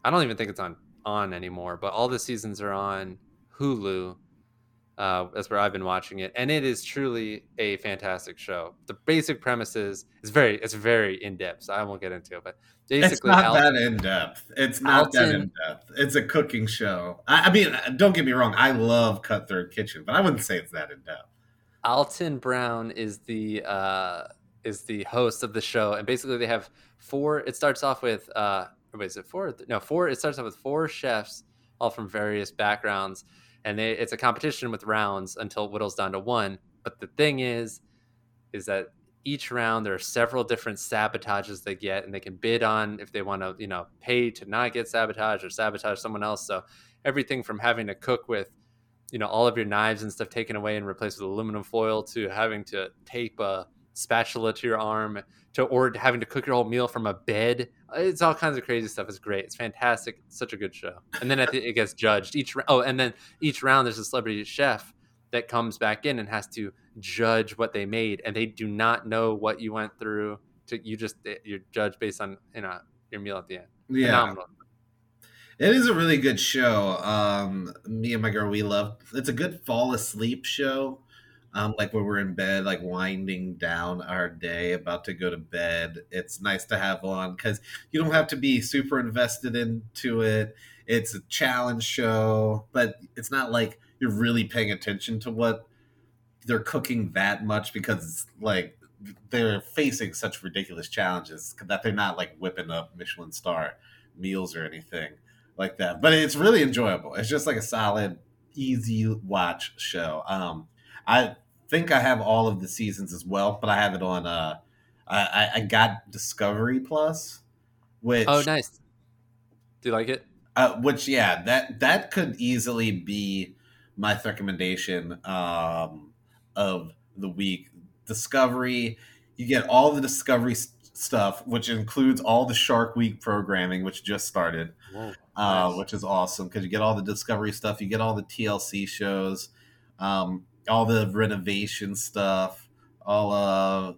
I don't even think it's on, on anymore, but all the seasons are on Hulu. Uh, that's where I've been watching it, and it is truly a fantastic show. The basic premise is it's very it's very in depth. So I won't get into it, but basically, it's not Alton, that in depth. It's not Alton, that in depth. It's a cooking show. I, I mean, don't get me wrong. I love Cutthroat Kitchen, but I wouldn't say it's that in depth. Alton Brown is the uh, is the host of the show, and basically they have four. It starts off with uh, wait, is it four? No, four. It starts off with four chefs, all from various backgrounds. And they, it's a competition with rounds until it whittles down to one. But the thing is, is that each round there are several different sabotages they get, and they can bid on if they want to, you know, pay to not get sabotaged or sabotage someone else. So everything from having to cook with, you know, all of your knives and stuff taken away and replaced with aluminum foil to having to tape a spatula to your arm to or having to cook your whole meal from a bed. It's all kinds of crazy stuff. It's great. It's fantastic. It's such a good show. And then at the, it gets judged each oh and then each round there's a celebrity chef that comes back in and has to judge what they made, and they do not know what you went through to you just you're judged based on, you know, your meal at the end. Yeah. Phenomenal. It is a really good show. Um me and my girl, we love it's a good fall asleep show. Um, like when we're in bed, like winding down our day, about to go to bed. It's nice to have on because you don't have to be super invested into it. It's a challenge show, but it's not like you're really paying attention to what they're cooking that much because like they're facing such ridiculous challenges that they're not like whipping up Michelin star meals or anything like that. But it's really enjoyable. It's just like a solid, easy watch show. Um, I think I have all of the seasons as well, but I have it on, uh, I, I got Discovery Plus, which... Oh, nice. Do you like it? Uh, which, yeah, that, that could easily be my recommendation um, of the week. Discovery, you get all the Discovery st- stuff, which includes all the Shark Week programming, which just started, Whoa, nice. uh, which is awesome, because you get all the Discovery stuff, you get all the T L C shows, um... all the renovation stuff, all uh,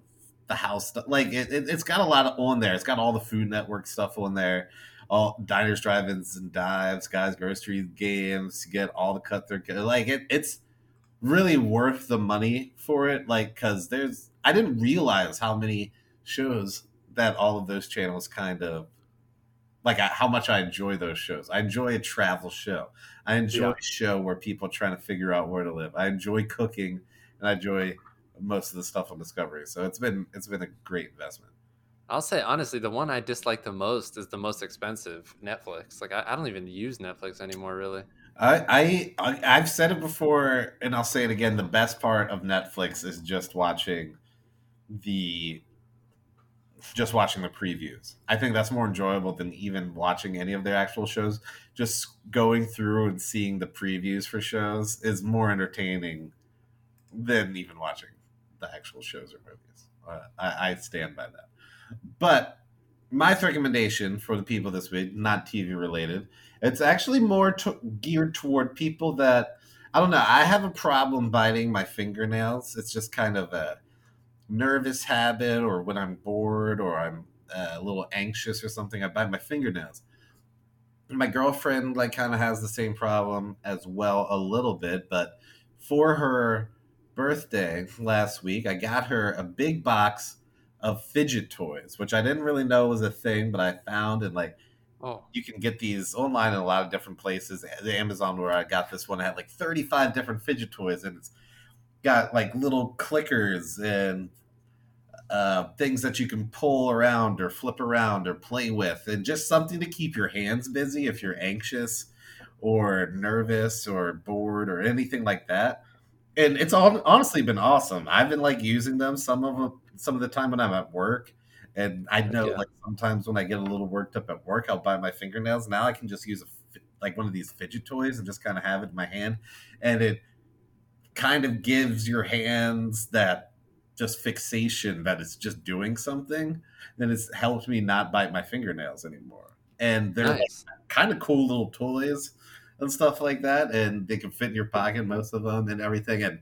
the house stuff. Like, it, it, it's got a lot of, on there. It's got all the Food Network stuff on there. All Diners, Drive-Ins, and Dives, Guys, Grocery, Games. You get all the Cutthroat. Like, it, it's really worth the money for it. Like, because there's... I didn't realize how many shows that all of those channels kind of... Like, I, how much I enjoy those shows. I enjoy a travel show. I enjoy yeah. a show where people are trying to figure out where to live. I enjoy cooking, and I enjoy most of the stuff on Discovery. So it's been it's been a great investment. I'll say, honestly, the one I dislike the most is the most expensive, Netflix. Like, I, I don't even use Netflix anymore, really. I, I, I've said it before, and I'll say it again. The best part of Netflix is just watching the... just watching the previews. I think that's more enjoyable than even watching any of their actual shows. Just going through and seeing the previews for shows is more entertaining than even watching the actual shows or movies. Uh, I, I stand by that. But my recommendation for the people this week, not T V related, it's actually more to- geared toward people that, I don't know, I have a problem biting my fingernails. It's just kind of a nervous habit, or when I'm bored or I'm uh, a little anxious or something, I bite my fingernails. My girlfriend like kind of has the same problem as well a little bit, but for her birthday last week, I got her a big box of fidget toys, which I didn't really know was a thing, but I found, and like oh. you can get these online in a lot of different places. The Amazon where I got this one had like thirty-five different fidget toys, and it's got like little clickers and uh, things that you can pull around or flip around or play with, and just something to keep your hands busy if you're anxious or nervous or bored or anything like that. And it's all honestly been awesome. I've been like using them some of them, some of the time when I'm at work, and I know yeah. like sometimes when I get a little worked up at work, I'll bite my fingernails. Now I can just use a like one of these fidget toys and just kind of have it in my hand, and it kind of gives your hands that just fixation that it's just doing something, then it's helped me not bite my fingernails anymore. And they're nice. Like, kind of cool little toys and stuff like that, and they can fit in your pocket, most of them, and everything. And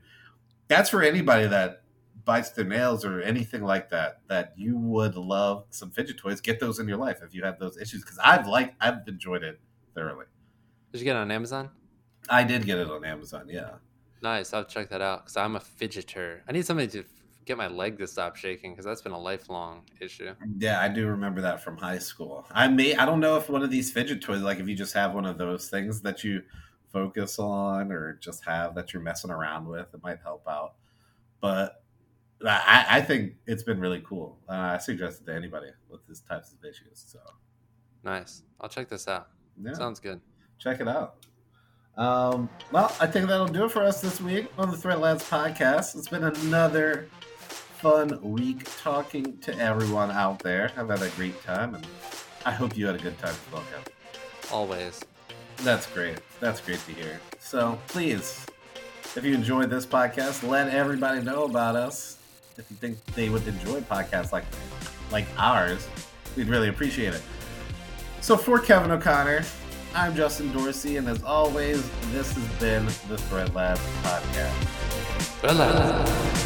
that's for anybody that bites their nails or anything like that, that you would love some fidget toys. Get those in your life if you have those issues, because I've liked, I've enjoyed it thoroughly. Did you get it on Amazon? I did get it on Amazon, yeah. Nice, I'll check that out, because I'm a fidgeter. I need somebody to get my leg to stop shaking, because that's been a lifelong issue. Yeah, I do remember that from high school. I may, I don't know if one of these fidget toys, like if you just have one of those things that you focus on or just have that you're messing around with, it might help out. But I, I think it's been really cool. Uh, I suggest it to anybody with these types of issues. So nice. I'll check this out. Yeah. Sounds good. Check it out. Um, well, I think that'll do it for us this week on the ThreadLads podcast. It's been another fun week talking to everyone out there. I've had a great time, and I hope you had a good time as well, Kevin. Always. That's great. That's great to hear. So please, if you enjoyed this podcast, let everybody know about us. If you think they would enjoy podcasts like like ours, we'd really appreciate it. So for Kevin O'Connor, I'm Justin Dorsey, and as always, this has been the ThreadLads podcast. ThreadLads.